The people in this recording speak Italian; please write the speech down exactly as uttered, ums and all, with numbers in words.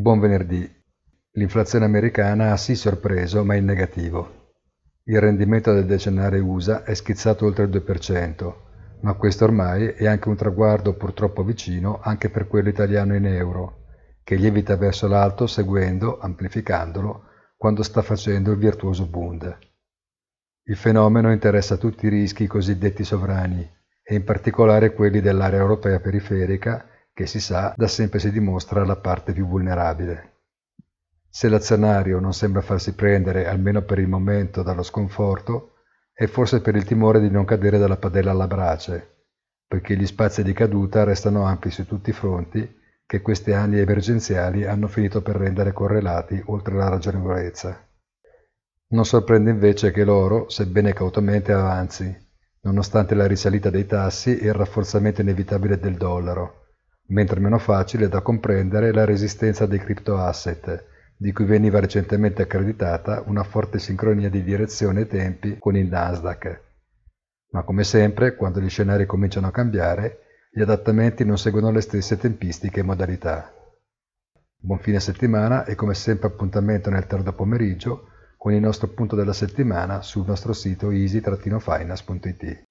Buon venerdì. L'inflazione americana ha sì sorpreso, ma in negativo. Il rendimento del decennale U S A è schizzato oltre il due per cento, ma questo ormai è anche un traguardo purtroppo vicino anche per quello italiano in euro, che lievita verso l'alto seguendo, amplificandolo, quando sta facendo il virtuoso Bund. Il fenomeno interessa tutti i rischi cosiddetti sovrani, e in particolare quelli dell'area europea periferica, che si sa da sempre si dimostra la parte più vulnerabile. Se l'azionario non sembra farsi prendere, almeno per il momento, dallo sconforto, è forse per il timore di non cadere dalla padella alla brace, perché gli spazi di caduta restano ampi su tutti i fronti che questi anni emergenziali hanno finito per rendere correlati oltre la ragionevolezza. Non sorprende invece che l'oro, sebbene cautamente, avanzi, nonostante la risalita dei tassi e il rafforzamento inevitabile del dollaro, mentre meno facile è da comprendere la resistenza dei cryptoasset, di cui veniva recentemente accreditata una forte sincronia di direzione e tempi con il Nasdaq. Ma come sempre, quando gli scenari cominciano a cambiare, gli adattamenti non seguono le stesse tempistiche e modalità. Buon fine settimana e come sempre appuntamento nel tardo pomeriggio con il nostro punto della settimana sul nostro sito easy finance punto it.